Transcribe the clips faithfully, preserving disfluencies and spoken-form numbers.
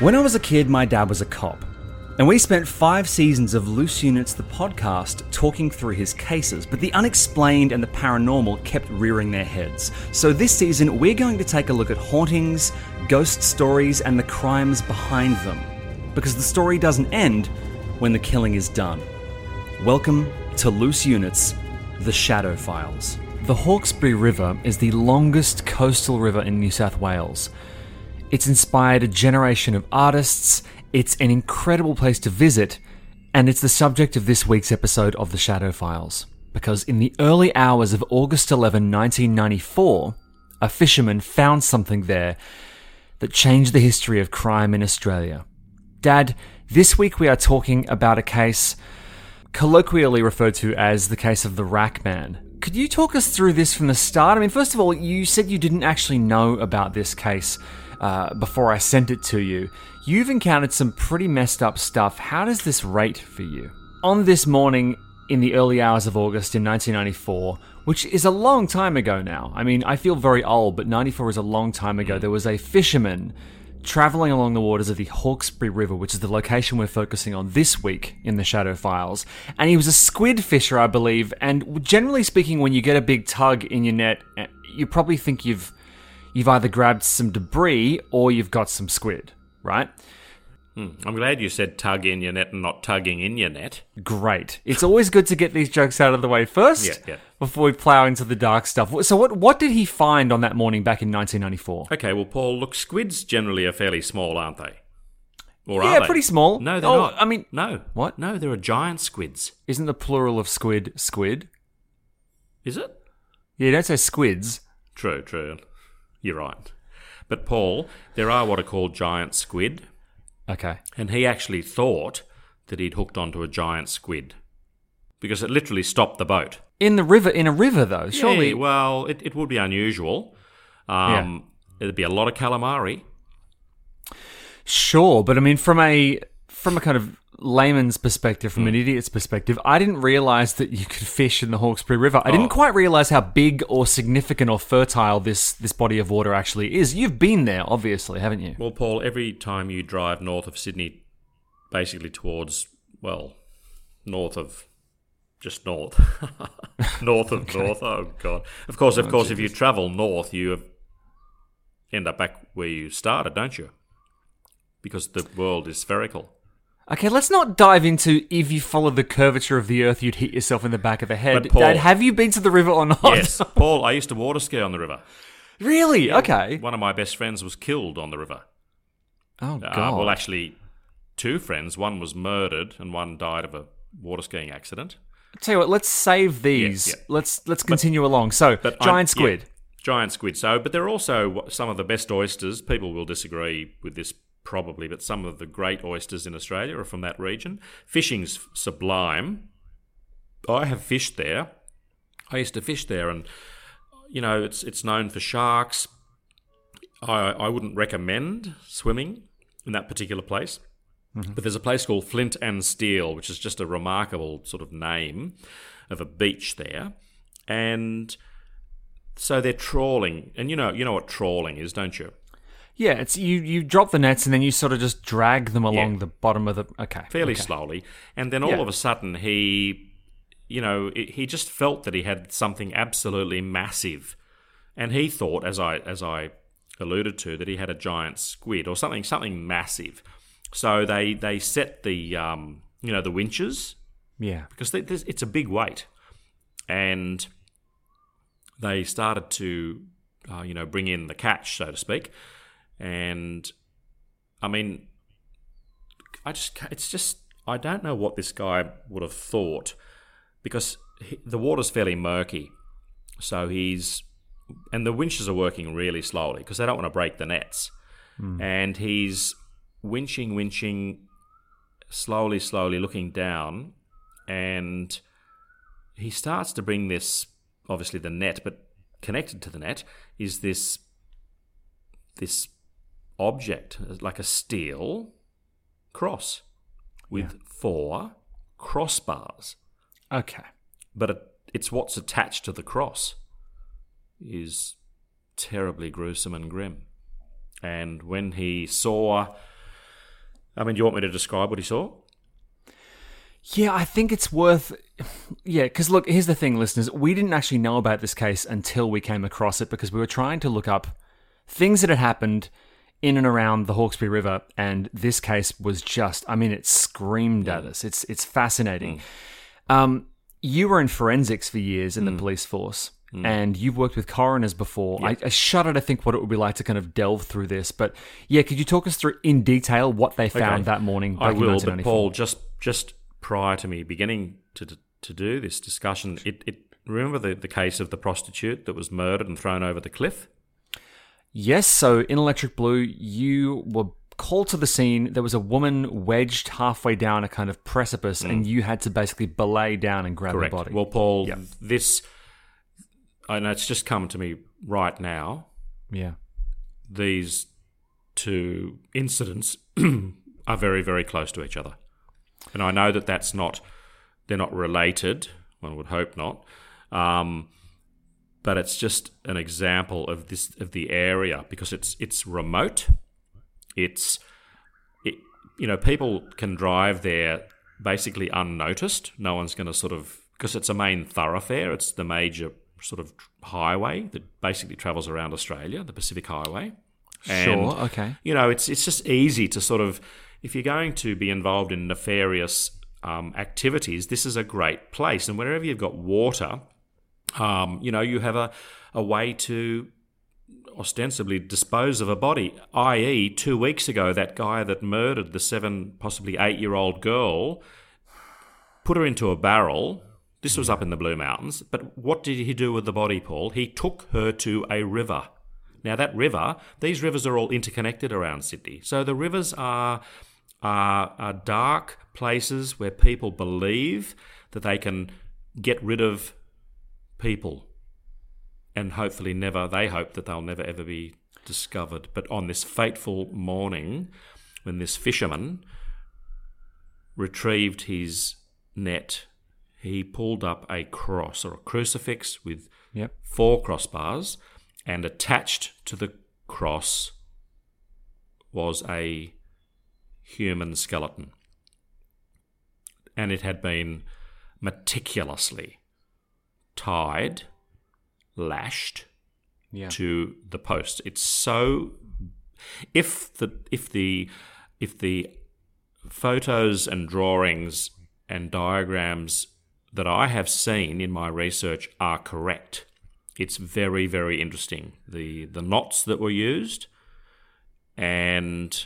When I was a kid, my dad was a cop, and we spent five seasons of Loose Units, the podcast, talking through his cases, but the unexplained and the paranormal kept rearing their heads. So this season, we're going to take a look at hauntings, ghost stories, and the crimes behind them, because the story doesn't end when the killing is done. Welcome to Loose Units, The Shadow Files. The Hawkesbury River is the longest coastal river in New South Wales. It's inspired a generation of artists, it's an incredible place to visit, and it's the subject of this week's episode of The Shadow Files. Because in the early hours of August eleventh, nineteen ninety-four, a fisherman found something there that changed the history of crime in Australia. Dad, this week we are talking about a case colloquially referred to as the case of the Rack Man. Could you talk us through this from the start? I mean, first of all, you said you didn't actually know about this case Uh, before I sent it to you. You've encountered some pretty messed up stuff. How does this rate for you? On this morning in the early hours of August in nineteen ninety-four, which is a long time ago now. I mean, I feel very old, but ninety-four is a long time ago. There was a fisherman travelling along the waters of the Hawkesbury River, which is the location we're focusing on this week in The Shadow Files. And he was a squid fisher, I believe. And generally speaking, when you get a big tug in your net, you probably think you've You've either grabbed some debris or you've got some squid, right? Hmm. I'm glad you said tug in your net and not tugging in your net. Great. It's always good to get these jokes out of the way first yeah, yeah. before we plough into the dark stuff. So what what did he find on that morning back in nineteen ninety-four? Okay, well, Paul, look, squids generally are fairly small, aren't they? Or yeah, are they? Pretty small. No, they're oh, not. I mean, no. What? No, there are giant squids. Isn't the plural of squid squid? Is it? Yeah, don't say squids. True, true. You're right. But, Paul, there are what are called giant squid. Okay. And he actually thought that he'd hooked onto a giant squid because it literally stopped the boat. In the river, in a river, though, surely. Yeah, well, it, it would be unusual. Um, yeah. There'd be a lot of calamari. Sure, but, I mean, from a from a kind of layman's perspective, from mm. an idiot's perspective, I didn't realise that you could fish in the Hawkesbury River. I oh. didn't quite realise how big or significant or fertile this, this body of water actually is. You've been there, obviously, haven't you? Well, Paul, every time you drive north of Sydney, basically towards, well, north of, just north. north of okay. north, oh God. Of course, of oh, course, geez. If you travel north, you end up back where you started, don't you? Because the world is spherical. Okay, let's not dive into if you follow the curvature of the earth, you'd hit yourself in the back of the head. But Paul, Dad, have you been to the river or not? Yes, Paul, I used to water ski on the river. Really? Yeah, okay. One of my best friends was killed on the river. Oh, God. Uh, well, actually, two friends. One was murdered and one died of a water skiing accident. I'll tell you what, let's save these. Yeah, yeah. Let's let's continue but, along. So, but giant I'm, squid. Yeah, giant squid. So, but there are also some of the best oysters. People will disagree with this probably, but some of the great oysters in Australia are from that region. Fishing's sublime. I have fished there. I used to fish there, and you know it's it's known for sharks. I I wouldn't recommend swimming in that particular place, mm-hmm. but there's a place called Flint and Steel, which is just a remarkable sort of name of a beach there, and so they're trawling, and you know you know what trawling is, don't you? Yeah, it's you, you drop the nets and then you sort of just drag them along yeah. the bottom of the... Okay. Fairly okay. slowly. And then all yeah. of a sudden he you know, it, he just felt that he had something absolutely massive. And he thought, as I as I alluded to, that he had a giant squid or something something massive. So they they set the um you know the winches, yeah, because they, it's a big weight, and they started to uh, you know bring in the catch, so to speak. And I mean, I just it's just I don't know what this guy would have thought, because he, the water's fairly murky, so he's. And the winches are working really slowly because they don't want to break the nets. Mm. And he's winching, winching, slowly, slowly looking down. And he starts to bring this, obviously the net, but connected to the net is this this object, like a steel cross with yeah. four crossbars. Okay. But it, it's what's attached to the cross is terribly gruesome and grim. And when he saw... I mean, do you want me to describe what he saw? Yeah, I think it's worth... Yeah, because look, here's the thing, listeners. We didn't actually know about this case until we came across it, because we were trying to look up things that had happened in and around the Hawkesbury River, and this case was just... I mean, it screamed mm. at us. It's it's fascinating. Mm. Um, you were in forensics for years in mm. the police force. Mm. And you've worked with coroners before. Yep. I, I shudder to think what it would be like to kind of delve through this. But yeah, could you talk us through in detail what they found okay. that morning back in nineteen ninety-four? I will, but Paul, just just prior to me beginning to to do this discussion, it, it remember the, the case of the prostitute that was murdered and thrown over the cliff? Yes, so in Electric Blue, you were called to the scene. There was a woman wedged halfway down a kind of precipice, mm. and you had to basically belay down and grab Correct. her body. Well, Paul, yep. this... and it's just come to me right now. Yeah. These two incidents are very, very close to each other. And I know that that's not, they're not related. One would hope not. Um, but it's just an example of this, of the area, because it's, it's remote. It's, it, you know, people can drive there basically unnoticed. No one's going to sort of, because it's a main thoroughfare. It's the major sort of highway that basically travels around Australia, the Pacific Highway. And, sure, okay. You know, it's it's just easy to sort of, if you're going to be involved in nefarious um, activities, this is a great place. And wherever you've got water, um, you know, you have a, a way to ostensibly dispose of a body, that is two weeks ago, that guy that murdered the seven, possibly eight-year-old girl, put her into a barrel. This was up in the Blue Mountains. But what did he do with the body, Paul? He took her to a river. Now, that river, these rivers are all interconnected around Sydney. So the rivers are, are, are dark places where people believe that they can get rid of people. And hopefully never, they hope that they'll never, ever be discovered. But on this fateful morning, when this fisherman retrieved his net, he pulled up a cross or a crucifix with yep. four crossbars, and attached to the cross was a human skeleton. And it had been meticulously tied, lashed yeah. to the post. It's so... If the if the if the photos and drawings and diagrams that I have seen in my research are correct, it's very, very interesting. The the knots that were used, and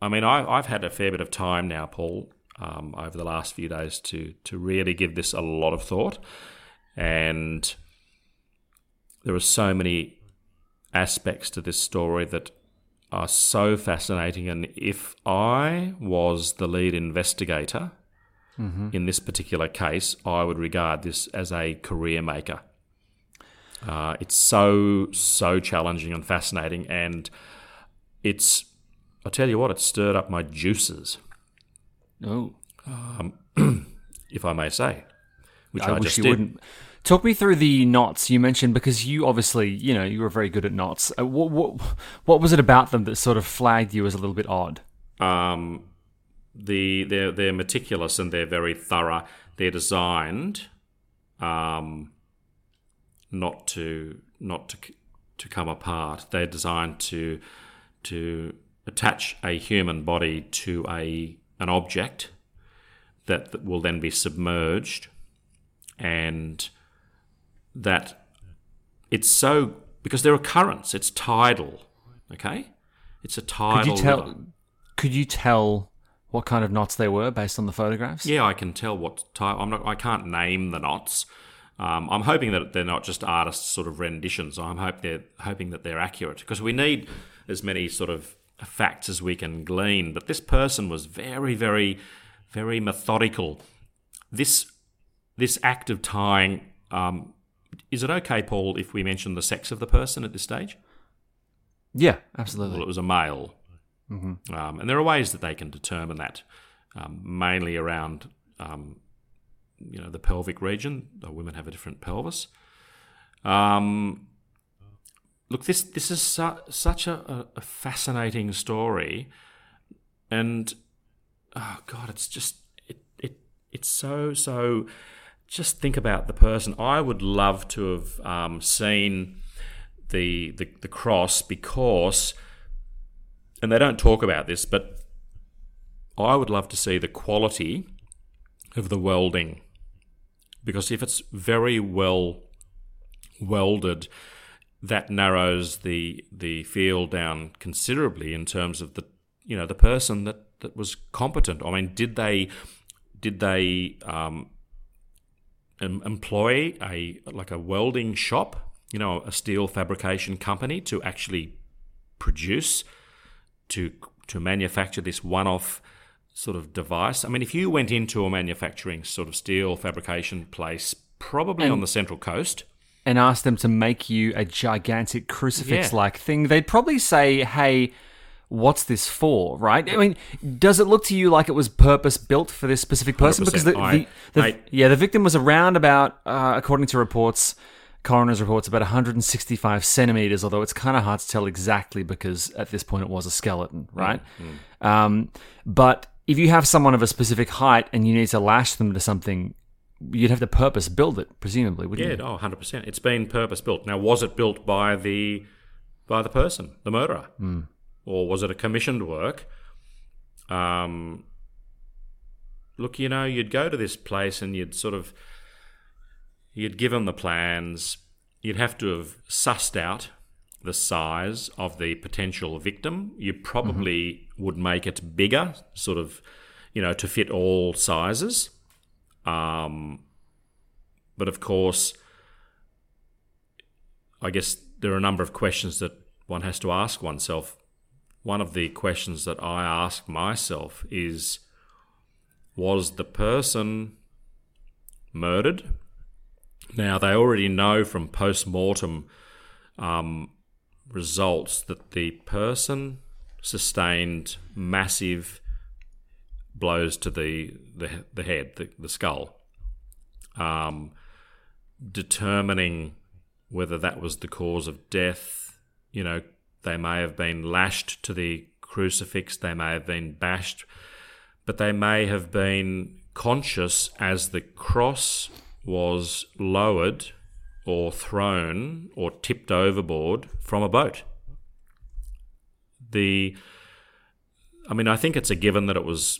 I mean, I, I've had a fair bit of time now, Paul, um, over the last few days to to really give this a lot of thought. And there are so many aspects to this story that are so fascinating. And if I was the lead investigator... Mm-hmm. in this particular case, I would regard this as a career maker. Uh, it's so, so challenging and fascinating. And it's, I'll tell you what, it stirred up my juices. Oh. Um, if I may say, which I, I wish just you did. Wouldn't. Talk me through the knots you mentioned, because you obviously, you know, you were very good at knots. Uh, what, what, what was it about them that sort of flagged you as a little bit odd? Um... The they're, they're meticulous and they're very thorough. they're designed um, not to not to to come apart. They're designed to to attach a human body to a an object that, that will then be submerged, and that it's so because there are currents. It's tidal, okay? It's a tidal. Could you tell? River. Could you tell what kind of knots they were based on the photographs? Yeah, I can tell what type. I'm not. I can't name the knots. Um, I'm hoping that they're not just artists' sort of renditions. I'm hope they're hoping that they're accurate because we need as many sort of facts as we can glean. But this person was very, very, very methodical. This this act of tying. Um, is it okay, Paul, if we mention the sex of the person at this stage? Yeah, absolutely. Well, it was a male. Mm-hmm. Um, and there are ways that they can determine that, um, mainly around, um, you know, the pelvic region. The women have a different pelvis. Um, look, this this is su- such a, a fascinating story, and oh God, it's just it it it's so so. Just think about the person. I would love to have um, seen the, the the cross because. And they don't talk about this, but I would love to see the quality of the welding, because if it's very well welded, that narrows the the field down considerably in terms of the you know the person that, that was competent. I mean, did they did they um, employ a like a welding shop, you know, a steel fabrication company to actually produce? To to manufacture this one-off sort of device. I mean, if you went into a manufacturing sort of steel fabrication place, probably and, on the Central Coast, and asked them to make you a gigantic crucifix-like yeah. thing, they'd probably say, "Hey, what's this for?" Right? I mean, does it look to you like it was purpose-built for this specific person? Because the, I, the, the I, yeah, the victim was around about, uh, according to reports. Coroner's report's about one hundred sixty-five centimetres, although it's kind of hard to tell exactly because at this point it was a skeleton, right? Mm-hmm. Um, but if you have someone of a specific height and you need to lash them to something, you'd have to purpose build it, presumably, wouldn't yeah, you? Yeah, oh, one hundred percent. It's been purpose built. Now, was it built by the by the person, the murderer? Mm. Or was it a commissioned work? Um, look, you know, you'd go to this place and you'd sort of... You'd give them the plans. You'd have to have sussed out the size of the potential victim. You probably mm-hmm. would make it bigger, sort of, you know, to fit all sizes. Um, but of course, I guess there are a number of questions that one has to ask oneself. One of the questions that I ask myself is, was the person murdered? Now, they already know from post-mortem um, results that the person sustained massive blows to the the, the head, the, the skull. Um, determining whether that was the cause of death, you know, they may have been lashed to the crucifix, they may have been bashed, but they may have been conscious as the cross was lowered or thrown or tipped overboard from a boat. The, I mean, I think it's a given that it was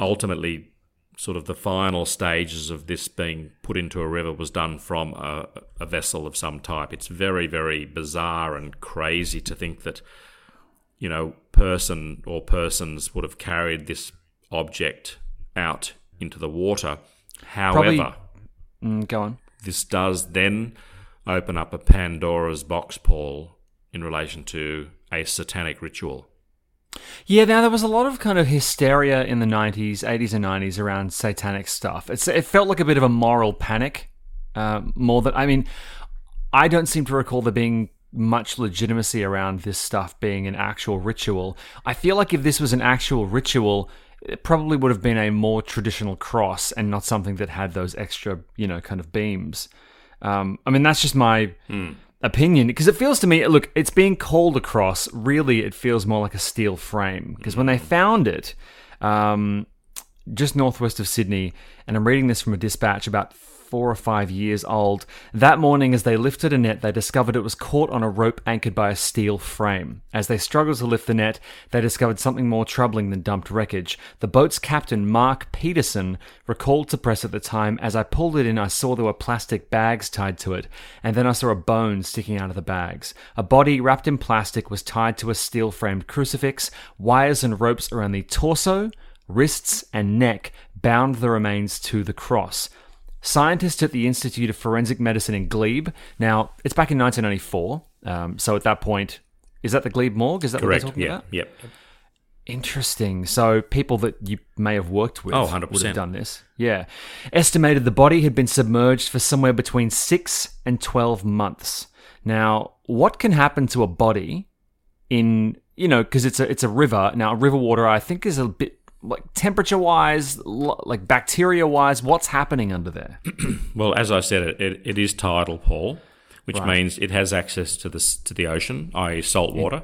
ultimately sort of the final stages of this being put into a river was done from a, a vessel of some type. It's very, very bizarre and crazy to think that, you know, person or persons would have carried this object out into the water. However, Probably, go on. This does then open up a Pandora's box, Paul, in relation to a satanic ritual. Yeah, now there was a lot of kind of hysteria in the nineties, eighties and nineties around satanic stuff. It's, it felt like a bit of a moral panic, uh, more than, I mean, I don't seem to recall there being much legitimacy around this stuff being an actual ritual. I feel like if this was an actual ritual, it probably would have been a more traditional cross and not something that had those extra, you know, kind of beams. Um, I mean, that's just my mm. opinion, because it feels to me, look, it's being called a cross. Really, it feels more like a steel frame, because mm. when they found it, um, just northwest of Sydney, and I'm reading this from a dispatch about four or five years old. That morning, as they lifted a net, they discovered it was caught on a rope anchored by a steel frame. As they struggled to lift the net, they discovered something more troubling than dumped wreckage. The boat's captain, Mark Peterson, recalled to press at the time, "As I pulled it in, I saw there were plastic bags tied to it, and then I saw a bone sticking out of the bags. A body wrapped in plastic was tied to a steel-framed crucifix. Wires and ropes around the torso, wrists and neck bound the remains to the cross." Scientists at the Institute of Forensic Medicine in Glebe. Now, it's back in nineteen ninety-four, um, so at that point, is that the Glebe morgue? Is that correct? What they're talking yeah. about? Yep. Interesting. So people that you may have worked with oh, one hundred percent would have done this. Yeah. Estimated the body had been submerged for somewhere between six and twelve months. Now, what can happen to a body in, you know, because it's a, it's a river. Now, river water, I think, is a bit... like temperature-wise, like bacteria-wise, what's happening under there? Well, as I said, it, it, it is tidal, Paul, which right. means it has access to the to the ocean, that is, salt water,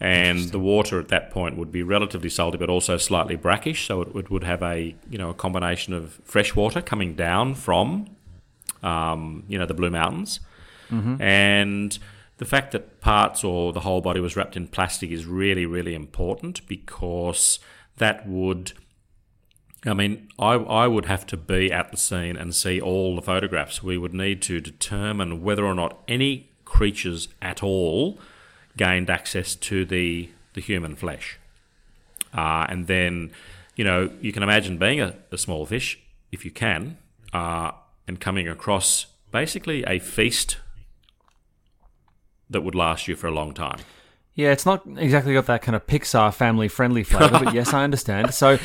and the water at that point would be relatively salty, but also slightly brackish. So it, it would have a you know a combination of fresh water coming down from, um, you know, the Blue Mountains, mm-hmm. and the fact that parts or the whole body was wrapped in plastic is really, really important because that would, I mean, I, I would have to be at the scene and see all the photographs. We would need to determine whether or not any creatures at all gained access to the, the human flesh. Uh, and then, you know, you can imagine being a, a small fish, if you can, uh, and coming across basically a feast that would last you for a long time. Yeah, it's not exactly got that kind of Pixar family-friendly flavour, but yes, I understand. So,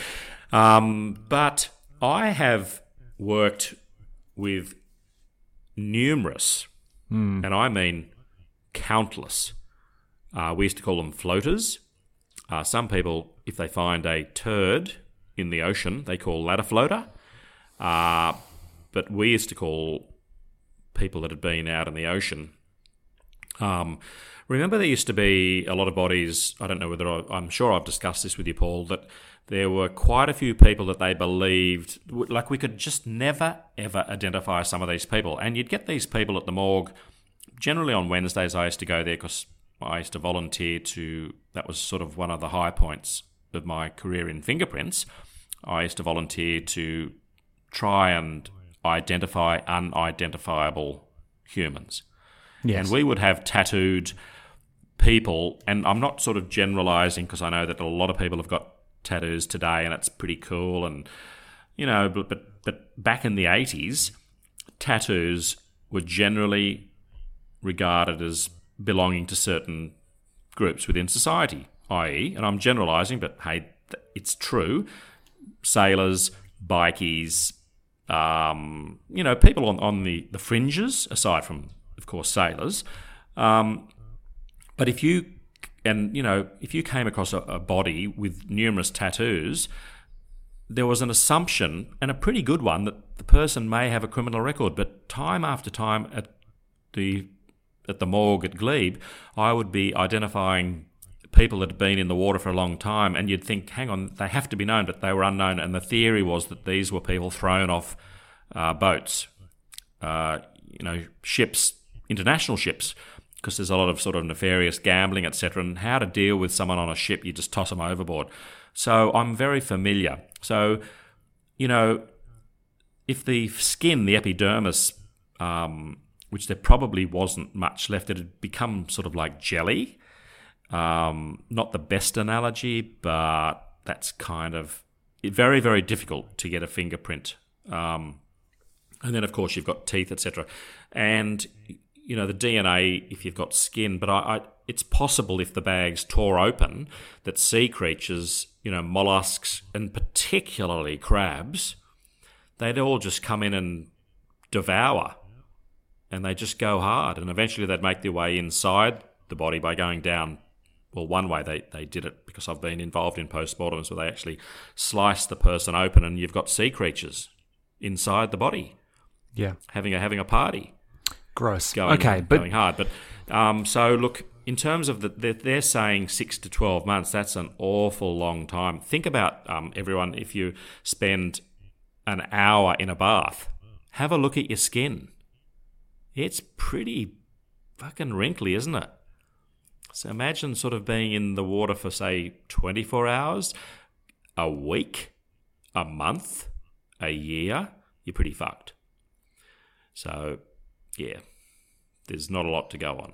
um, but I have worked with numerous, mm. and I mean countless, uh, we used to call them floaters. Uh, some people, if they find a turd in the ocean, they call that a floater. Uh, but we used to call people that had been out in the ocean... Um, remember there used to be a lot of bodies, I don't know whether, I, I'm sure I've discussed this with you, Paul, that there were quite a few people that they believed, like we could just never, ever identify some of these people. And you'd get these people at the morgue, generally on Wednesdays I used to go there because I used to volunteer to, that was sort of one of the high points of my career in fingerprints. I used to volunteer to try and identify unidentifiable humans. Yes. And we would have tattooed people, and I'm not sort of generalising because I know that a lot of people have got tattoos today and it's pretty cool and, you know, but, but but back in the eighties, tattoos were generally regarded as belonging to certain groups within society, that is, and I'm generalising, but hey, it's true, sailors, bikies, um, you know, people on, on the, the fringes, aside from... of course, sailors. Um, but if you, and you know, if you came across a, a body with numerous tattoos, there was an assumption, and a pretty good one, that the person may have a criminal record. But time after time at the at the morgue at Glebe, I would be identifying people that had been in the water for a long time, and you'd think, hang on, they have to be known, but they were unknown. And the theory was that these were people thrown off uh, boats, uh, you know, ships. International ships, because there's a lot of sort of nefarious gambling, et cetera, and how to deal with someone on a ship, you just toss them overboard. So I'm very familiar. So, you know, if the skin, the epidermis, um, which there probably wasn't much left, it had become sort of like jelly. Um, not the best analogy, but that's kind of very, very difficult to get a fingerprint. Um, and then, of course, you've got teeth, et cetera. And... you know, the D N A if you've got skin, but I, I, it's possible if the bags tore open that sea creatures, you know, mollusks and particularly crabs, they'd all just come in and devour and they just go hard and eventually they'd make their way inside the body by going down. Well, one way they, they did it because I've been involved in postmortems where they actually slice the person open and you've got sea creatures inside the body. Yeah. Having a having a party. Gross. Going, okay, but going hard. But um, so look, in terms of that, the, they're saying six to twelve months. That's an awful long time. Think about, um, everyone, if you spend an hour in a bath, have a look at your skin. It's pretty fucking wrinkly, isn't it? So imagine sort of being in the water for, say, twenty-four hours, a week, a month, a year. You're pretty fucked. So, yeah, there's not a lot to go on.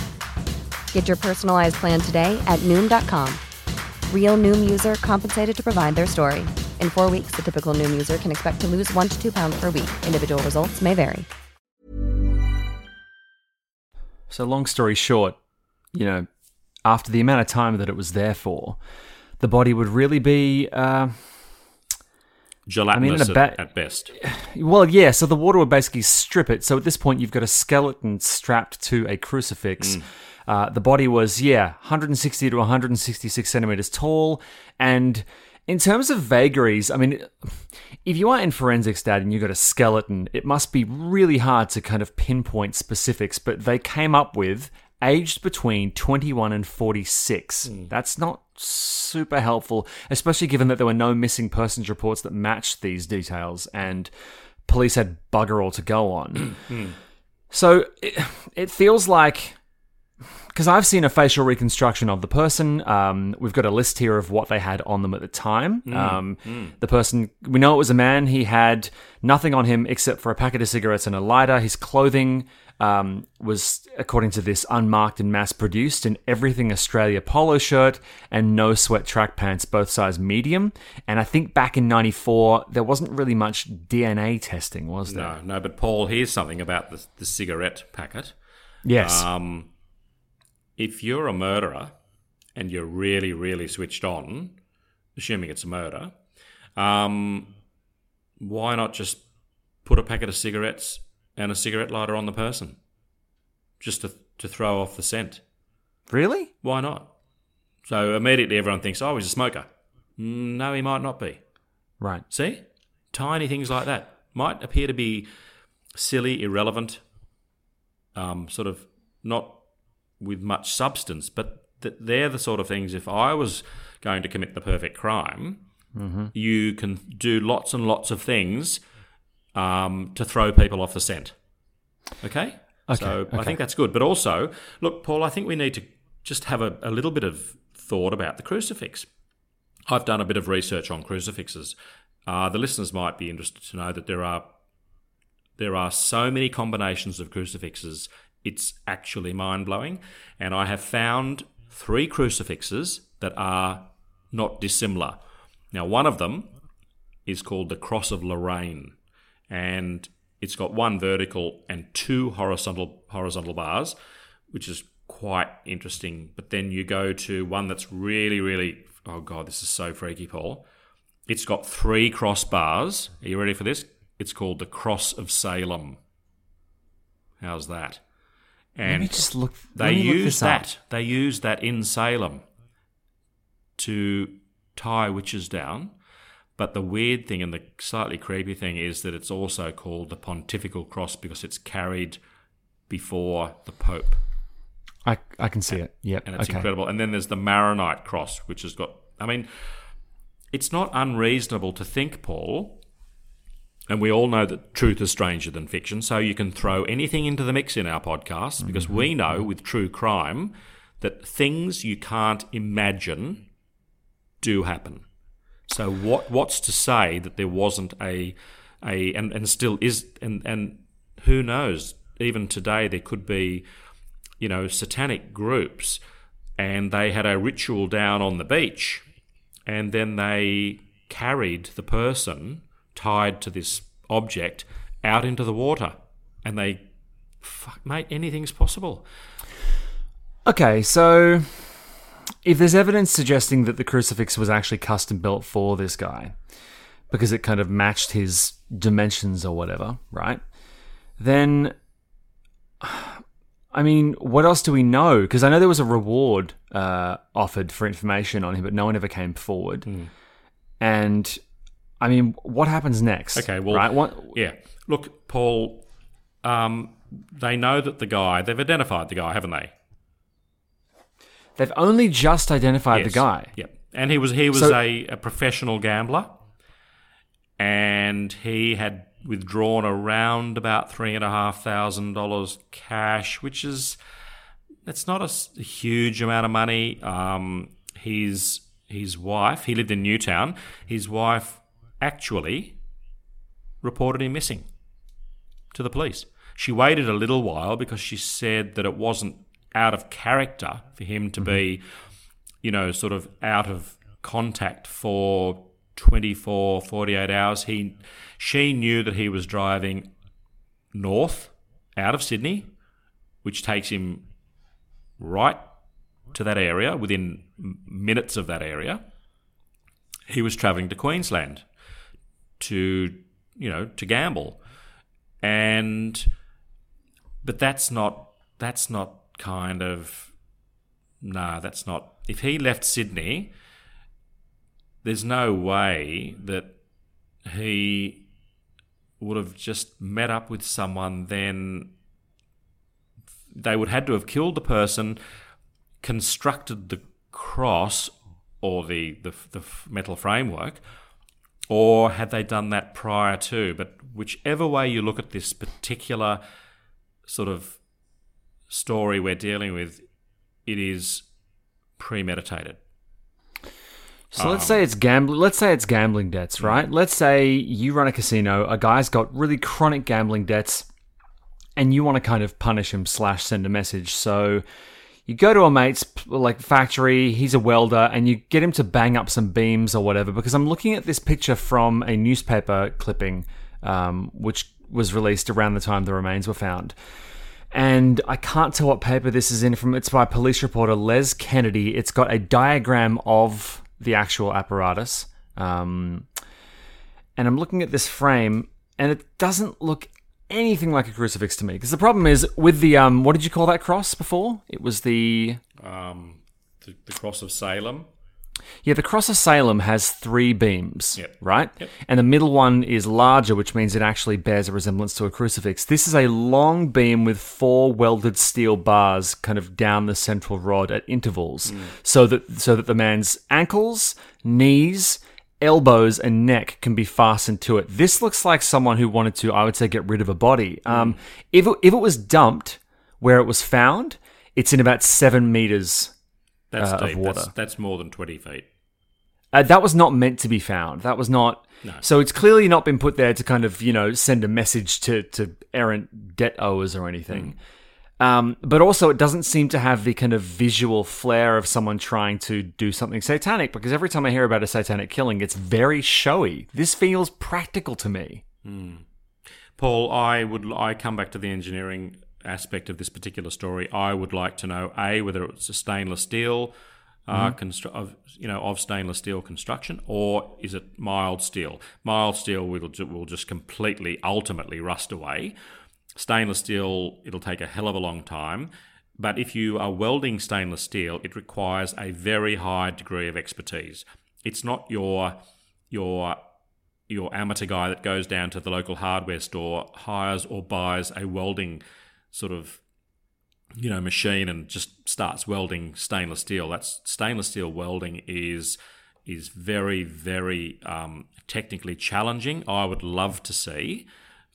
Get your personalized plan today at Noom dot com. Real Noom user compensated to provide their story. In four weeks, the typical Noom user can expect to lose one to two pounds per week. Individual results may vary. So long story short, you know, after the amount of time that it was there for, the body would really be uh, gelatinous I mean, ba- at best. Well, yeah, so the water would basically strip it. So at this point, you've got a skeleton strapped to a crucifix. Mm. Uh, the body was, yeah, one hundred sixty to one hundred sixty-six centimeters tall. And in terms of vagaries, I mean, if you are in forensics, Dad, and you've got a skeleton, it must be really hard to kind of pinpoint specifics. But they came up with aged between twenty-one and forty-six. Mm. That's not super helpful, especially given that there were no missing persons reports that matched these details. And police had bugger all to go on. Mm. So it, it feels like... Because I've seen a facial reconstruction of the person. Um, we've got a list here of what they had on them at the time. Mm, um, mm. The person, we know it was a man. He had nothing on him except for a packet of cigarettes and a lighter. His clothing um, was, according to this, unmarked and mass-produced. An Everything Australia polo shirt and no sweat track pants, both size medium. And I think back in ninety-four, there wasn't really much D N A testing, was there? No, no. But Paul, here's something about the, the cigarette packet. Yes. Um... If you're a murderer and you're really, really switched on, assuming it's a murder, um, why not just put a packet of cigarettes and a cigarette lighter on the person just to to throw off the scent? Really? Why not? So immediately everyone thinks, oh, he's a smoker. No, he might not be. Right. See? Tiny things like that might appear to be silly, irrelevant, um, sort of not... with much substance, but they're the sort of things, if I was going to commit the perfect crime, mm-hmm. you can do lots and lots of things um, to throw people off the scent. Okay? okay so okay. I think that's good. But also, look, Paul, I think we need to just have a, a little bit of thought about the crucifix. I've done a bit of research on crucifixes. Uh, the listeners might be interested to know that there are there are so many combinations of crucifixes. It's actually mind-blowing. And I have found three crucifixes that are not dissimilar. Now, one of them is called the Cross of Lorraine. and it's got one vertical and two horizontal horizontal bars, which is quite interesting. But then you go to one that's really, really, oh God, this is so freaky, Paul. It's got three crossbars. Are you ready for this? It's called the Cross of Salem. How's that? And let me just look. They use that. They use that in Salem to tie witches down. But the weird thing and the slightly creepy thing is that it's also called the Pontifical Cross because it's carried before the Pope. I I can see and, it. Yep. And it's okay. Incredible. And then there's the Maronite Cross, which has got... I mean, it's not unreasonable to think, Paul, and we all know that truth is stranger than fiction, so you can throw anything into the mix in our podcast mm-hmm. because we know with true crime that things you can't imagine do happen. So what what's to say that there wasn't a a and, and still is and, and who knows, even today there could be, you know, satanic groups and they had a ritual down on the beach and then they carried the person tied to this object out into the water and they fuck mate, anything's possible. Okay, so if there's evidence suggesting that the crucifix was actually custom built for this guy because it kind of matched his dimensions or whatever, right? Then, I mean, what else do we know? Because I know there was a reward uh, offered for information on him, but no one ever came forward. Mm. And, I mean, what happens next? Okay, well, right? What, yeah. Look, Paul, um, they know that the guy, they've identified the guy, haven't they? They've only just identified yes. the guy. Yep. And he was he was so, a, a professional gambler, and he had withdrawn around about three and a half thousand dollars cash, which is that's not a huge amount of money. Um, his his wife, he lived in Newtown. His wife actually reported him missing to the police. She waited a little while because she said that it wasn't out of character for him to be, you know, sort of out of contact for twenty-four, forty-eight hours. He, she knew that he was driving north out of Sydney, which takes him right to that area, within minutes of that area. He was travelling to Queensland to, you know, to gamble. And, but that's not, that's not, kind of nah that's not if he left Sydney, there's no way that he would have just met up with someone. Then they would had to have killed the person, constructed the cross or the, the the metal framework, or had they done that prior to. But whichever way you look at this particular sort of story we're dealing with, it is premeditated. So um, let's say it's gambling. Let's say it's gambling debts, right? Yeah. Let's say you run a casino. A guy's got really chronic gambling debts, and you want to kind of punish him slash send a message. So you go to a mate's like factory. He's a welder, and you get him to bang up some beams or whatever. Because I'm looking at this picture from a newspaper clipping, um, which was released around the time the remains were found. And I can't tell what paper this is in from. It's by police reporter Les Kennedy. It's got a diagram of the actual apparatus. Um, and I'm looking at this frame, and it doesn't look anything like a crucifix to me. Because the problem is with the... Um, what did you call that cross before? It was the... Um, the, the Cross of Salem. Yeah, the Cross of Salem has three beams, yep. right? Yep. And the middle one is larger, which means it actually bears a resemblance to a crucifix. This is a long beam with four welded steel bars kind of down the central rod at intervals, mm. so that so that the man's ankles, knees, elbows, and neck can be fastened to it. This looks like someone who wanted to, I would say, get rid of a body. Um, if it, if it was dumped where it was found, it's in about seven meters That's uh, deep. Of water. That's, that's more than twenty feet. Uh, that was not meant to be found. That was not... No. So it's clearly not been put there to kind of, you know, send a message to, to errant debt owers or anything. Mm. Um, but also it doesn't seem to have the kind of visual flair of someone trying to do something satanic, because every time I hear about a satanic killing, it's very showy. This feels practical to me. Mm. Paul, I would I come back to the engineering aspect of this particular story. I would like to know a whether it's a stainless steel, uh, mm-hmm. constru- of you know of stainless steel construction, or is it mild steel? Mild steel will will just completely ultimately rust away. Stainless steel, it'll take a hell of a long time. But if you are welding stainless steel, it requires a very high degree of expertise. It's not your your your amateur guy that goes down to the local hardware store, hires or buys a welding sort of you know machine and just starts welding stainless steel. That's stainless steel welding is is very very um, technically challenging. I would love to see.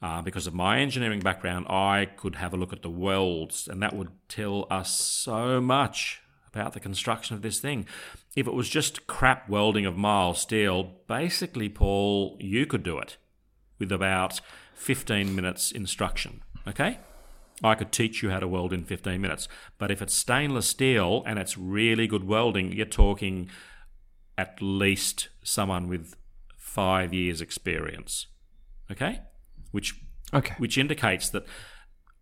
Uh, because of my engineering background, I could have a look at the welds, and that would tell us so much about the construction of this thing. If it was just crap welding of mild steel, basically, Paul, you could do it with about fifteen minutes instruction, okay? I could teach you how to weld in fifteen minutes. But if it's stainless steel and it's really good welding, you're talking at least someone with five years' experience, okay? Which okay. which indicates that,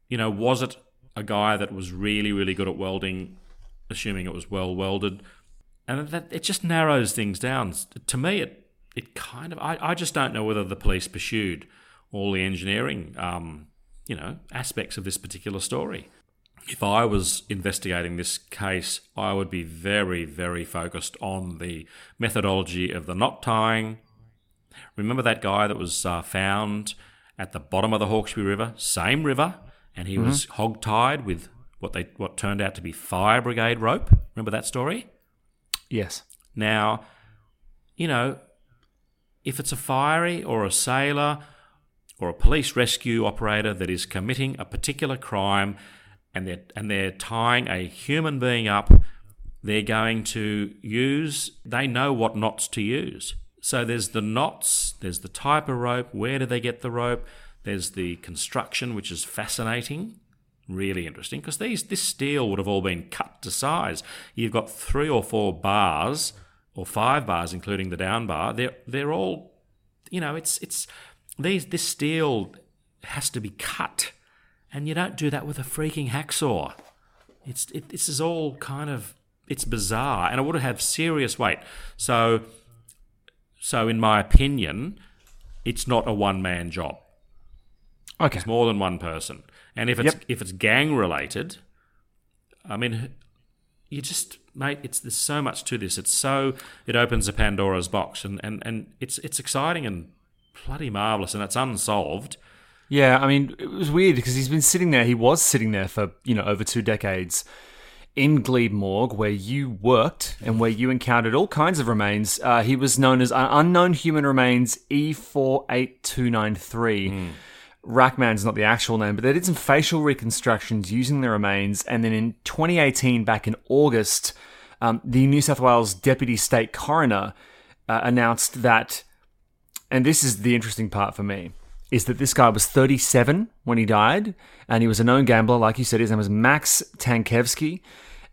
you know, was it a guy that was really, really good at welding, assuming it was well welded? And that it just narrows things down. To me, it it kind of... I, I just don't know whether the police pursued all the engineering, um, you know, aspects of this particular story. If I was investigating this case, I would be very, very focused on the methodology of the knot tying. Remember that guy that was uh, found... at the bottom of the Hawkesbury River, same river, and he mm-hmm. was hog-tied with what they what turned out to be fire brigade rope. Remember that story? Yes. Now, you know, if it's a fiery or a sailor or a police rescue operator that is committing a particular crime and they're, and they're tying a human being up, they're going to use... They know what knots to use. So there's the knots, there's the type of rope, where do they get the rope, there's the construction, which is fascinating, really interesting, because these this steel would have all been cut to size. You've got three or four bars, or five bars, including the down bar. They're they're all, you know, it's it's these this steel has to be cut, and you don't do that with a freaking hacksaw. It's it, this is all kind of it's bizarre, and it would have serious weight. So. So, in my opinion, it's not a one-man job. Okay, it's more than one person, and if it's yep. if it's gang-related, I mean, you just mate. It's there's so much to this. It's so it opens a Pandora's box, and, and, and it's it's exciting and bloody marvelous, and it's unsolved. Yeah, I mean, it was weird because he's been sitting there. He was sitting there for you know over two decades. In Glebe Morgue, where you worked and where you encountered all kinds of remains, uh, he was known as Unknown Human Remains E four eight two nine three. Mm. Rackman's not the actual name, but they did some facial reconstructions using the remains. And then in twenty eighteen, back in August, um, the New South Wales Deputy State Coroner uh, announced that, and this is the interesting part for me, is that this guy was thirty-seven when he died, and he was a known gambler. Like you said, his name was Max Tankevsky,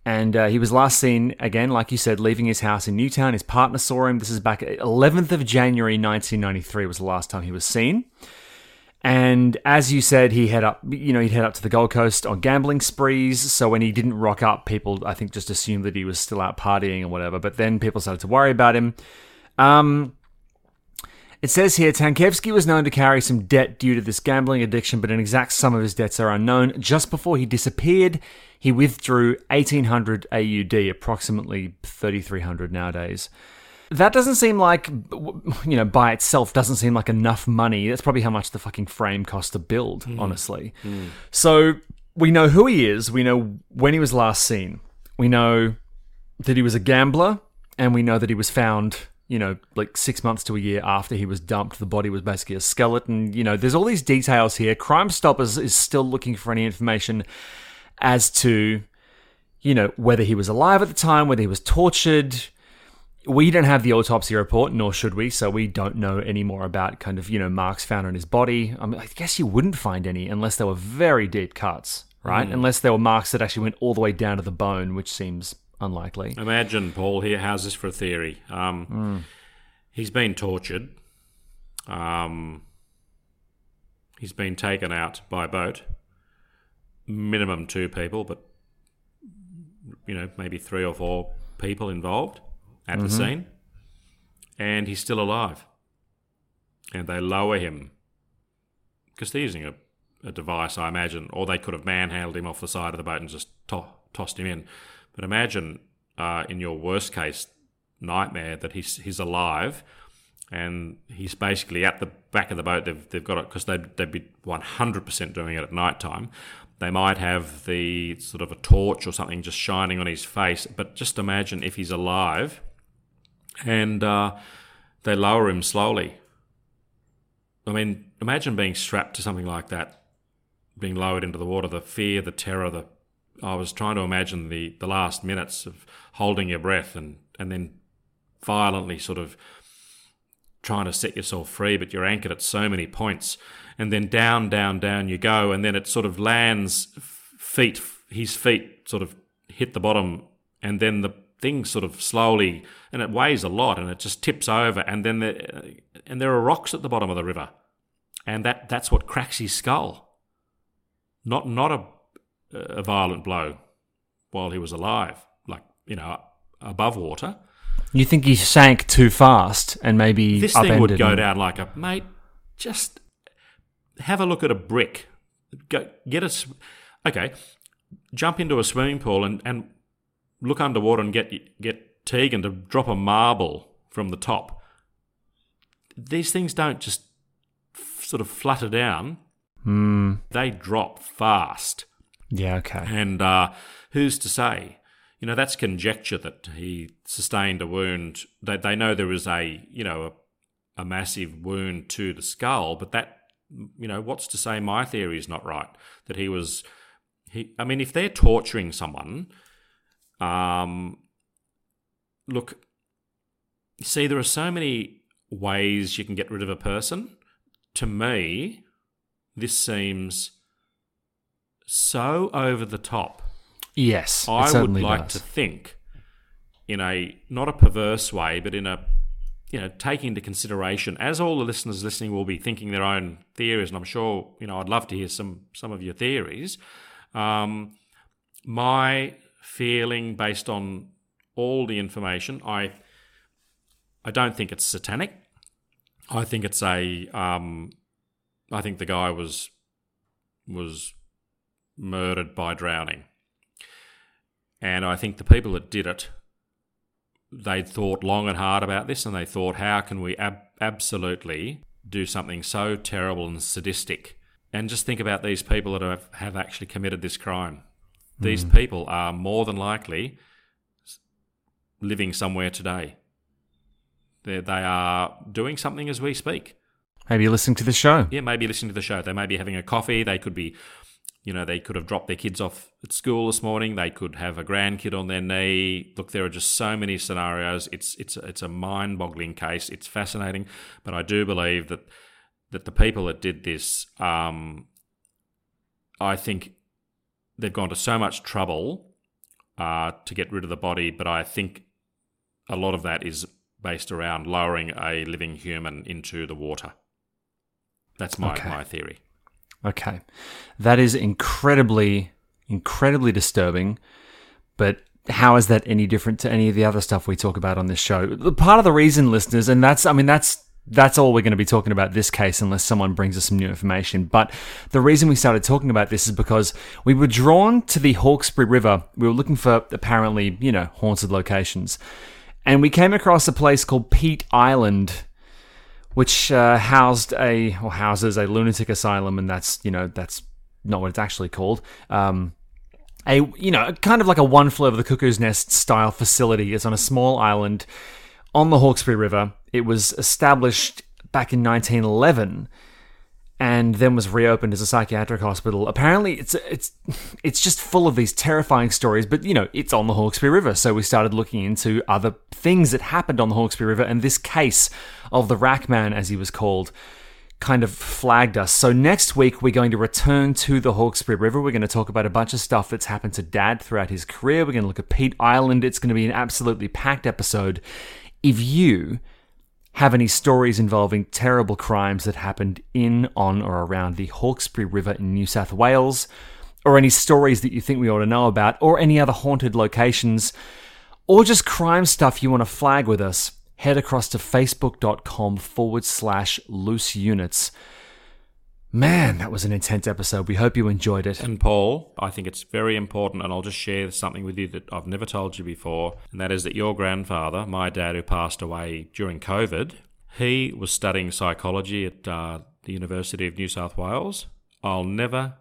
and uh, he was last seen, again, like you said, leaving his house in Newtown. His partner saw him. This is back eleventh of January nineteen ninety-three was the last time he was seen. And as you said, he head up, you know, he'd head up to the Gold Coast on gambling sprees. So when he didn't rock up, people, I think, just assumed that he was still out partying or whatever. But then people started to worry about him. Um... It says here, Tankevsky was known to carry some debt due to this gambling addiction, but an exact sum of his debts are unknown. Just before he disappeared, he withdrew eighteen hundred A U D, approximately thirty-three hundred nowadays. That doesn't seem like, you know, by itself doesn't seem like enough money. That's probably how much the fucking frame cost to build, mm. honestly. Mm. So we know who he is. We know when he was last seen. We know that he was a gambler, and we know that he was found... you know, like six months to a year after he was dumped, the body was basically a skeleton. You know, there's all these details here. Crime Stoppers is still looking for any information as to, you know, whether he was alive at the time, whether he was tortured. We don't have the autopsy report, nor should we, so we don't know any more about kind of, you know, marks found on his body. I mean, I guess you wouldn't find any unless there were very deep cuts, right? Mm. Unless there were marks that actually went all the way down to the bone, which seems... unlikely. Imagine, Paul, here, how's this for a theory? Um, mm. He's been tortured. Um, He's been taken out by boat. Minimum two people, but, you know, maybe three or four people involved at mm-hmm. the scene. And he's still alive. And they lower him. Because they're using a, a device, I imagine. Or they could have manhandled him off the side of the boat and just to- tossed him in. But imagine uh, in your worst case nightmare that he's he's alive and he's basically at the back of the boat. They've, they've got it because they'd, they'd be one hundred percent doing it at night time. They might have the sort of a torch or something just shining on his face. But just imagine if he's alive and uh, they lower him slowly. I mean, imagine being strapped to something like that, being lowered into the water, the fear, the terror. The I was trying to imagine the, the last minutes of holding your breath and, and then violently sort of trying to set yourself free, but you're anchored at so many points. And then down, down, down you go, and then it sort of lands feet, his feet sort of hit the bottom, and then the thing sort of slowly, and it weighs a lot, and it just tips over, and then the, and there are rocks at the bottom of the river. And that, that's what cracks his skull. Not not a a violent blow while he was alive, like, you know, above water. You think he sank too fast and maybe this upended thing would go him. Down like a, mate, just have a look at a brick. Go, get a, okay, jump into a swimming pool and, and look underwater and get get Tegan to drop a marble from the top. These things don't just f- sort of flutter down. Mm. They drop fast. Yeah, okay. And uh, who's to say? You know, that's conjecture that he sustained a wound. They, they know there is a, you know, a, a massive wound to the skull, but that, you know, what's to say my theory is not right? That he was, he. I mean, if they're torturing someone, um, look, see, there are so many ways you can get rid of a person. To me, this seems so over the top. Yes, it certainly does. I would like to think in a, not a perverse way, but in a, you know, taking into consideration, as all the listeners listening will be thinking their own theories, and I'm sure, you know, I'd love to hear some, some of your theories. Um, my feeling based on all the information, I I don't think it's satanic. I think it's a, um, I think the guy was was... murdered by drowning. And I think the people that did it, they'd thought long and hard about this, and they thought, how can we ab- absolutely do something so terrible and sadistic? And just think about these people that have, have actually committed this crime. Mm. These people are more than likely living somewhere today. They're, they are doing something as we speak. Maybe listening to the show. Yeah, maybe listening to the show. They may be having a coffee. They could be... You know, they could have dropped their kids off at school this morning. They could have a grandkid on their knee. Look, there are just so many scenarios. It's it's it's a mind-boggling case. It's fascinating, but I do believe that that the people that did this, um, I think they've gone to so much trouble uh, to get rid of the body. But I think a lot of that is based around lowering a living human into the water. That's my okay. my theory. Okay. That is incredibly, incredibly disturbing, but how is that any different to any of the other stuff we talk about on this show? Part of the reason, listeners, and that's, I mean, that's that's all we're going to be talking about this case unless someone brings us some new information, but the reason we started talking about this is because we were drawn to the Hawkesbury River. We were looking for, apparently, you know, haunted locations, and we came across a place called Peat Island, which uh, housed a or houses a lunatic asylum, and that's you know that's not what it's actually called. Um, a you know kind of like a one flew over the cuckoo's nest style facility. It's on a small island on the Hawkesbury River. It was established back in nineteen eleven, and then was reopened as a psychiatric hospital. Apparently, it's it's it's just full of these terrifying stories. But you know, it's on the Hawkesbury River, so we started looking into other things that happened on the Hawkesbury River, and this case of the Rack Man, as he was called, kind of flagged us. So next week, we're going to return to the Hawkesbury River. We're going to talk about a bunch of stuff that's happened to Dad throughout his career. We're going to look at Peat Island. It's going to be an absolutely packed episode. If you have any stories involving terrible crimes that happened in, on, or around the Hawkesbury River in New South Wales, or any stories that you think we ought to know about, or any other haunted locations, or just crime stuff you want to flag with us, head across to facebook.com forward slash loose units. Man, that was an intense episode. We hope you enjoyed it. And Paul, I think it's very important, and I'll just share something with you that I've never told you before, and that is that your grandfather, my dad, who passed away during COVID, he was studying psychology at uh, the University of New South Wales. I'll never,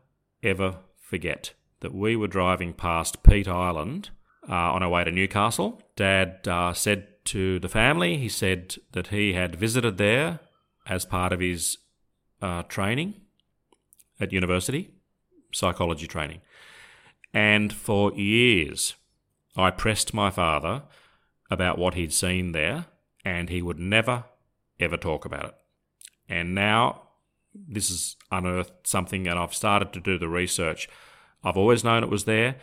ever forget that we were driving past Peat Island uh, on our way to Newcastle. Dad uh, said to the family, he said that he had visited there as part of his Uh, training at university, psychology training. And for years, I pressed my father about what he'd seen there, and he would never, ever talk about it. And now this has unearthed something, and I've started to do the research. I've always known it was there,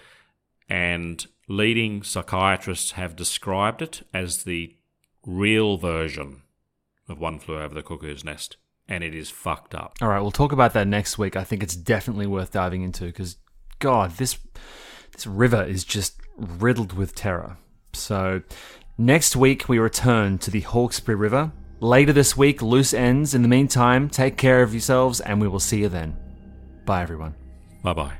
and leading psychiatrists have described it as the real version of One Flew Over the Cuckoo's Nest. And it is fucked up. All right, we'll talk about that next week. I think it's definitely worth diving into because, God, this this river is just riddled with terror. So next week, we return to the Hawkesbury River. Later this week, loose ends. In the meantime, take care of yourselves and we will see you then. Bye, everyone. Bye-bye.